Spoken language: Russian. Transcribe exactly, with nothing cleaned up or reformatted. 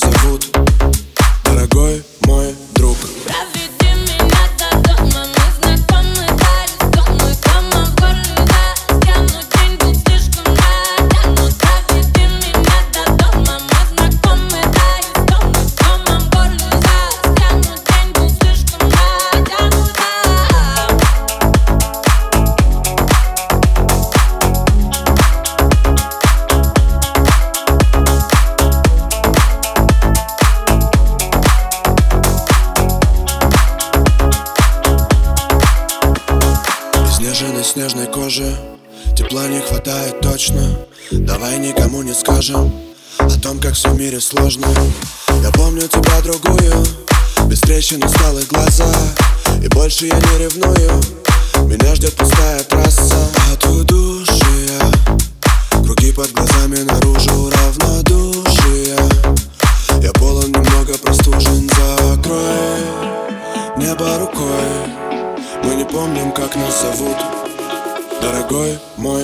позовут, дорогой мой друг. Проведи меня до дома, мы знакомы, дарит дома, дома в городе. Я ну день был слишком рада, но проведи меня до дома, мы знакомы, дарит дома, дома в городе. Я ну день был слишком рада, ну снежной кожи тепла не хватает точно. Давай никому не скажем о том, как все в мире сложно. Я помню тебя другую, без трещин усталых глаза, и больше я не ревную. Меня ждет пустая трасса от удушья, круги под глазами наружу равнодушия. Я полон, немного простужен, закрой небо рукой. Мы не помним, как нас зовут, дорогой мой